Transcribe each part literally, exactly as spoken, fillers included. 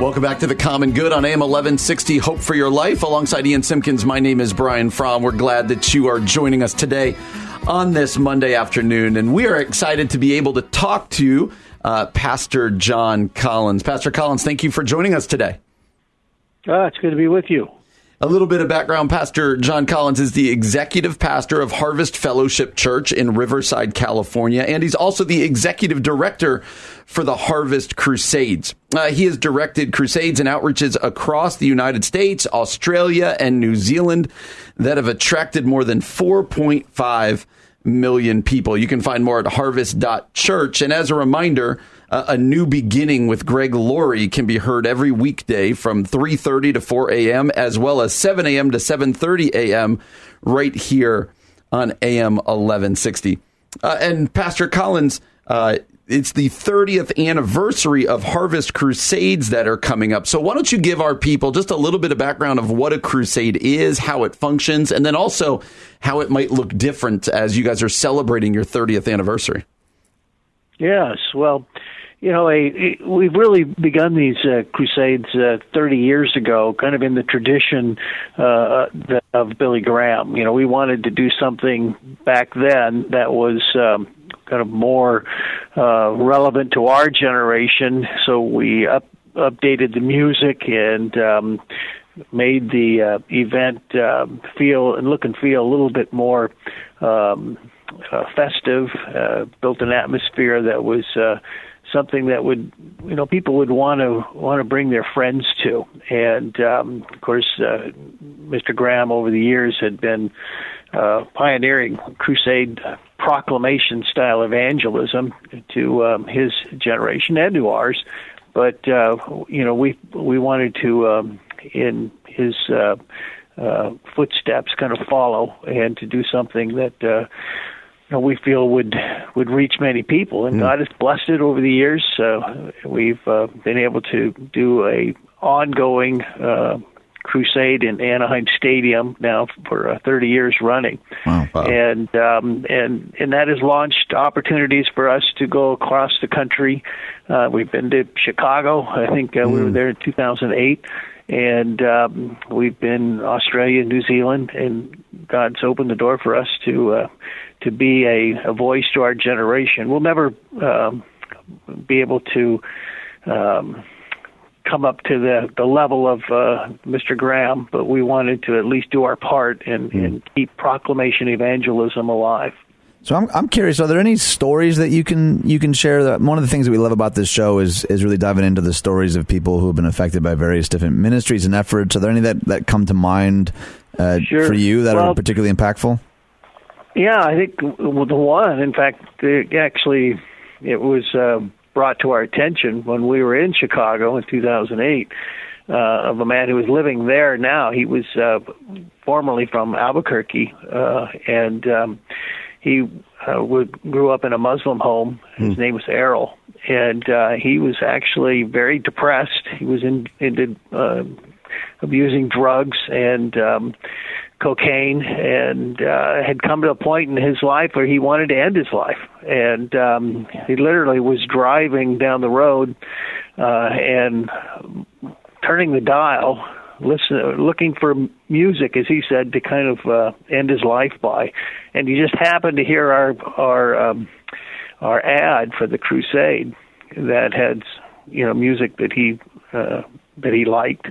Welcome back to The Common Good on A M eleven sixty, Hope for Your Life. Alongside Ian Simkins, my name is Brian Fromm. We're glad that you are joining us today on this Monday afternoon. And we are excited to be able to talk to uh, Pastor John Collins. Pastor Collins, thank you for joining us today. Uh, it's good to be with you. A little bit of background. Pastor John Collins is the executive pastor of Harvest Fellowship Church in Riverside, California, and he's also the executive director for the Harvest Crusades. Uh, he has directed crusades and outreaches across the United States, Australia, and New Zealand that have attracted more than four point five million people. You can find more at harvest dot church. And as a reminder, Uh, a New Beginning with Greg Laurie can be heard every weekday from three thirty to four a.m. as well as seven a.m. to seven thirty a.m. right here on A M eleven sixty. Uh, and Pastor Collins, uh, it's the thirtieth anniversary of Harvest Crusades that are coming up. So why don't you give our people just a little bit of background of what a crusade is, how it functions, and then also how it might look different as you guys are celebrating your thirtieth anniversary. Yes, well, you know, a, a, we've really begun these uh, crusades uh, thirty years ago, kind of in the tradition uh, of Billy Graham. You know, we wanted to do something back then that was um, kind of more uh, relevant to our generation, so we up, updated the music and um, made the uh, event uh, feel and look and feel a little bit more um Uh, festive, uh, built an atmosphere that was uh, something that would, you know, people would want to want to bring their friends to. And um, of course, uh, Mister Graham over the years had been uh, pioneering crusade proclamation style evangelism to um, his generation and to ours. But uh, you know, we we wanted to um, in his. Uh, Uh, footsteps kind of follow, and to do something that uh, you know, we feel would would reach many people. And mm. God has blessed it over the years. So we've uh, been able to do a ongoing uh, crusade in Anaheim Stadium now for uh, thirty years running. Wow, wow. And um, and and that has launched opportunities for us to go across the country. Uh, we've been to Chicago. I think uh, mm. we were there in two thousand eight. And um, we've been Australia, New Zealand, and God's opened the door for us to uh, to be a, a voice to our generation. We'll never um, be able to um, come up to the, the level of uh, Mister Graham, but we wanted to at least do our part and, mm. and keep proclamation evangelism alive. So I'm I'm curious, are there any stories that you can you can share? That one of the things that we love about this show is is really diving into the stories of people who have been affected by various different ministries and efforts. Are there any that, that come to mind uh, sure. for you that well, are particularly impactful? Yeah, I think well, the one, in fact, it actually, it was uh, brought to our attention when we were in Chicago in two thousand eight. Uh, of a man who was living there now. He was uh, formerly from Albuquerque, uh, and um, he uh, would, grew up in a Muslim home. His mm. name was Errol, and uh, he was actually very depressed. He was in, into uh, abusing drugs and um, cocaine, and uh, had come to a point in his life where he wanted to end his life. And um, he literally was driving down the road uh, and turning the dial, listen, looking for music, as he said, to kind of uh, end his life by. And he just happened to hear our our um, our ad for the crusade that had, you know, music that he uh, that he liked,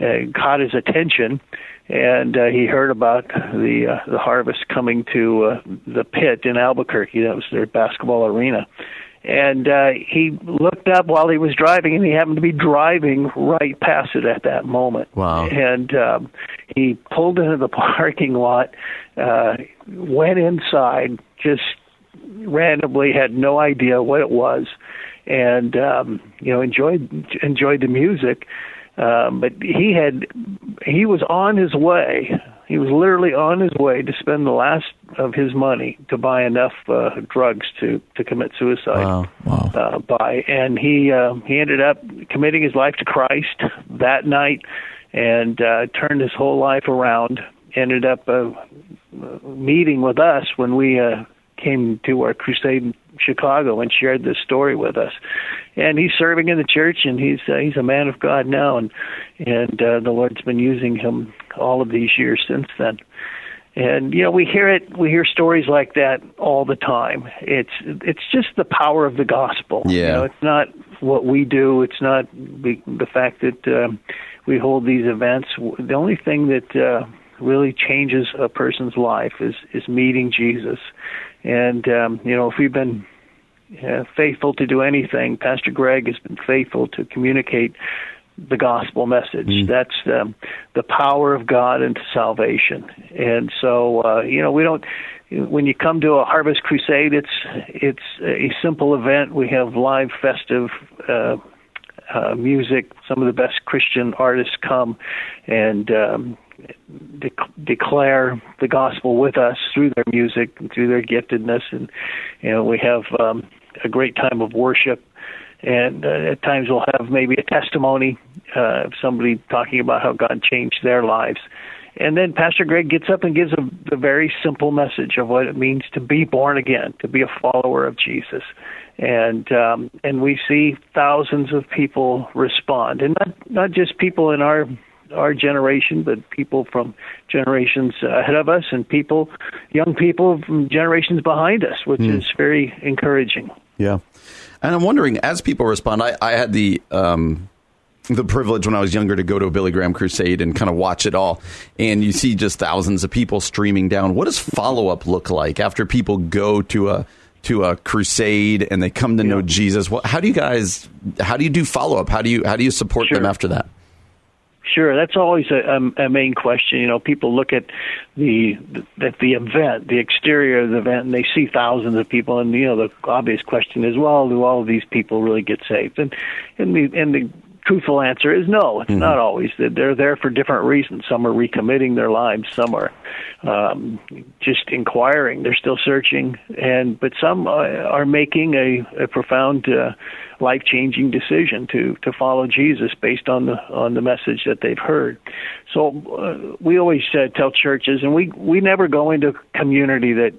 uh, caught his attention, and uh, he heard about the uh, the Harvest coming to uh, the pit in Albuquerque. That was their basketball arena. And uh, he looked up while he was driving, and he happened to be driving right past it at that moment. Wow. And um, he pulled into the parking lot, uh, went inside, just randomly had no idea what it was, and um, you know enjoyed enjoyed the music. Um, but he had he was on his way. He was literally on his way to spend the last of his money to buy enough uh, drugs to, to commit suicide. Wow. Wow. Uh, by and he uh, he ended up committing his life to Christ that night, and uh, turned his whole life around. Ended up uh, meeting with us when we uh, came to our crusade in Chicago and shared this story with us. And he's serving in the church, and he's uh, he's a man of God now, and and uh, the Lord's been using him all of these years since then. And you know, we hear it, we hear stories like that all the time. It's it's just the power of the gospel. Yeah. You know, it's not what we do. It's not the, the fact that uh, we hold these events. The only thing that uh, really changes a person's life is is meeting Jesus. And um, you know, if we've been Uh, faithful to do anything, Pastor Greg has been faithful to communicate the gospel message. Mm. That's um, the power of God into salvation. And so, uh, you know, we don't. When you come to a Harvest Crusade, it's it's a simple event. We have live, festive Uh, Uh, music. Some of the best Christian artists come and um, de- declare the gospel with us through their music and through their giftedness. And you know, we have um, a great time of worship. And uh, at times we'll have maybe a testimony uh, of somebody talking about how God changed their lives. And then Pastor Greg gets up and gives a, a very simple message of what it means to be born again, to be a follower of Jesus. And um, and we see thousands of people respond, and not not just people in our our generation, but people from generations ahead of us, and people, young people from generations behind us, which mm. is very encouraging. Yeah, and I'm wondering, as people respond, I, I had the um, the privilege when I was younger to go to a Billy Graham crusade and kind of watch it all, and you see just thousands of people streaming down. What does follow up look like after people go to a to a crusade and they come to yeah. know Jesus? Well, how do you guys, how do you do follow-up? How do you, how do you support sure. them after that? Sure. That's always a, a main question. You know, people look at the, at the event, the exterior of the event, and they see thousands of people. And, you know, the obvious question is, well, do all of these people really get saved? And, and the, and the, truthful answer is no. It's mm-hmm. not always. They're there for different reasons. Some are recommitting their lives. Some are um, just inquiring. They're still searching, and but some are making a, a profound, uh, life-changing decision to, to follow Jesus based on the on the message that they've heard. So uh, we always uh, tell churches, and we we never go into a community that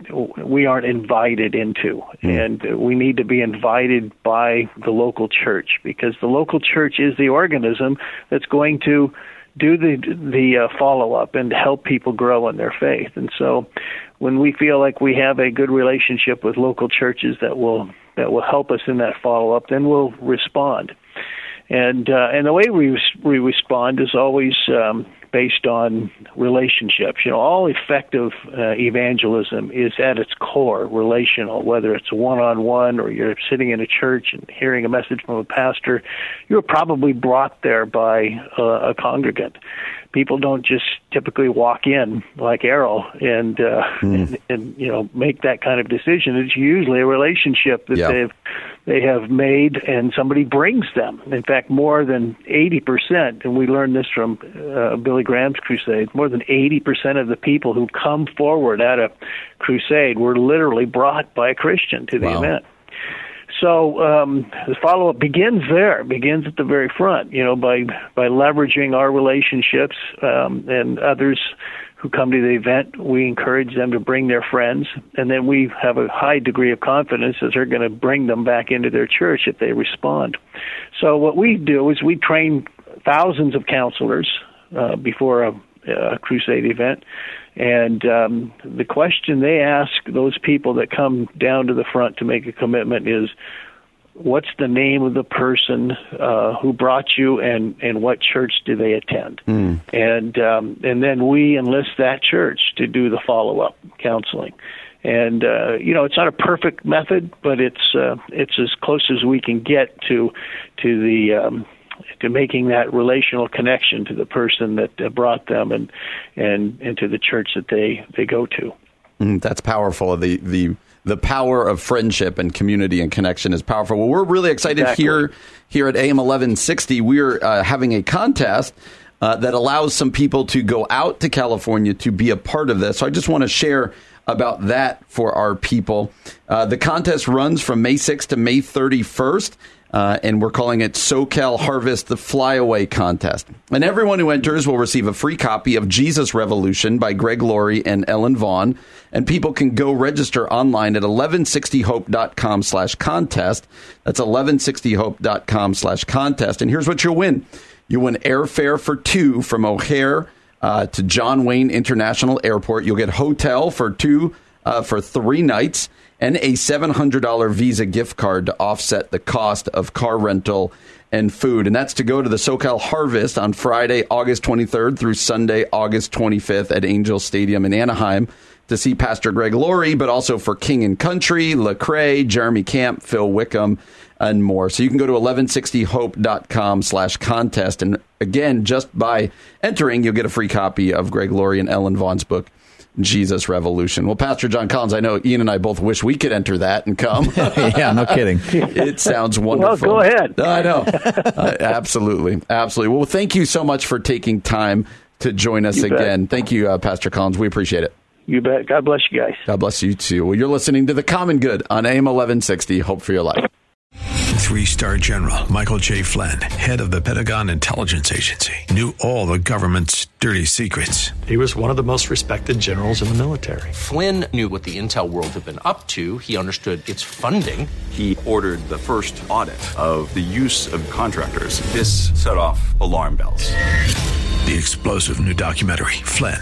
we aren't invited into, mm-hmm. and we need to be invited by the local church, because the local church is the organism that's going to do the the uh, follow-up and help people grow in their faith. And so when we feel like we have a good relationship with local churches that will that will help us in that follow-up, then we'll respond. And uh, and the way we, res- we respond is always um, based on relationships. You know, all effective uh, evangelism is at its core relational, whether it's one-on-one or you're sitting in a church and hearing a message from a pastor. You're probably brought there by uh, a congregant. People don't just typically walk in like Errol and, uh, mm. and and you know make that kind of decision. It's usually a relationship that yeah. they've they have made, and somebody brings them. In fact, more than eighty percent, and we learned this from uh, Billy Graham's crusade, more than eighty percent of the people who come forward at a crusade were literally brought by a Christian to the wow. event. So um, the follow-up begins there, begins at the very front, you know, by, by leveraging our relationships um, and others who come to the event. We encourage them to bring their friends, and then we have a high degree of confidence that they're going to bring them back into their church if they respond. So what we do is we train thousands of counselors uh, before a, a crusade event. And um, the question they ask those people that come down to the front to make a commitment is, what's the name of the person uh, who brought you, and, and what church do they attend? Mm. And um, and then we enlist that church to do the follow-up counseling. And, uh, you know, it's not a perfect method, but it's uh, it's as close as we can get to to the um, to making that relational connection to the person that brought them and and, and to the church that they, they go to. Mm, that's powerful. The the the power of friendship and community and connection is powerful. Well, we're really excited exactly. here here at A M eleven sixty. We're uh, having a contest uh, that allows some people to go out to California to be a part of this. So I just want to share about that for our people. Uh, the contest runs from May sixth to May thirty-first, uh, and we're calling it SoCal Harvest the Flyaway Contest. And everyone who enters will receive a free copy of Jesus Revolution by Greg Laurie and Ellen Vaughn, and people can go register online at eleven sixty hope dot com slash contest. That's eleven sixty hope dot com slash contest. And here's what you'll win. You win airfare for two from O'Hare Uh, to John Wayne International Airport. You'll get hotel for two uh, for three nights and a seven hundred dollars Visa gift card to offset the cost of car rental and food. And that's to go to the SoCal Harvest on Friday, August twenty-third through Sunday, August twenty-fifth at Angel Stadium in Anaheim to see Pastor Greg Laurie, but also for King and Country, Lecrae, Jeremy Camp, Phil Wickham, and more. So you can go to eleven sixty hope dot com slash contest. And again, just by entering, you'll get a free copy of Greg Laurie and Ellen Vaughn's book, Jesus Revolution. Well, Pastor John Collins, I know Ian and I both wish we could enter that and come. Yeah, no kidding. It sounds wonderful. Well, go ahead. I know. Uh, absolutely. Absolutely. Well, thank you so much for taking time to join us you again. Bet. Thank you, uh, Pastor Collins. We appreciate it. You bet. God bless you guys. God bless you too. Well, you're listening to The Common Good on A M eleven sixty. Hope for your life. Three-star general Michael J. Flynn, head of the Pentagon Intelligence Agency, knew all the government's dirty secrets. He was one of the most respected generals in the military. Flynn knew what the intel world had been up to. He understood its funding. He ordered the first audit of the use of contractors. This set off alarm bells. The explosive new documentary, Flynn,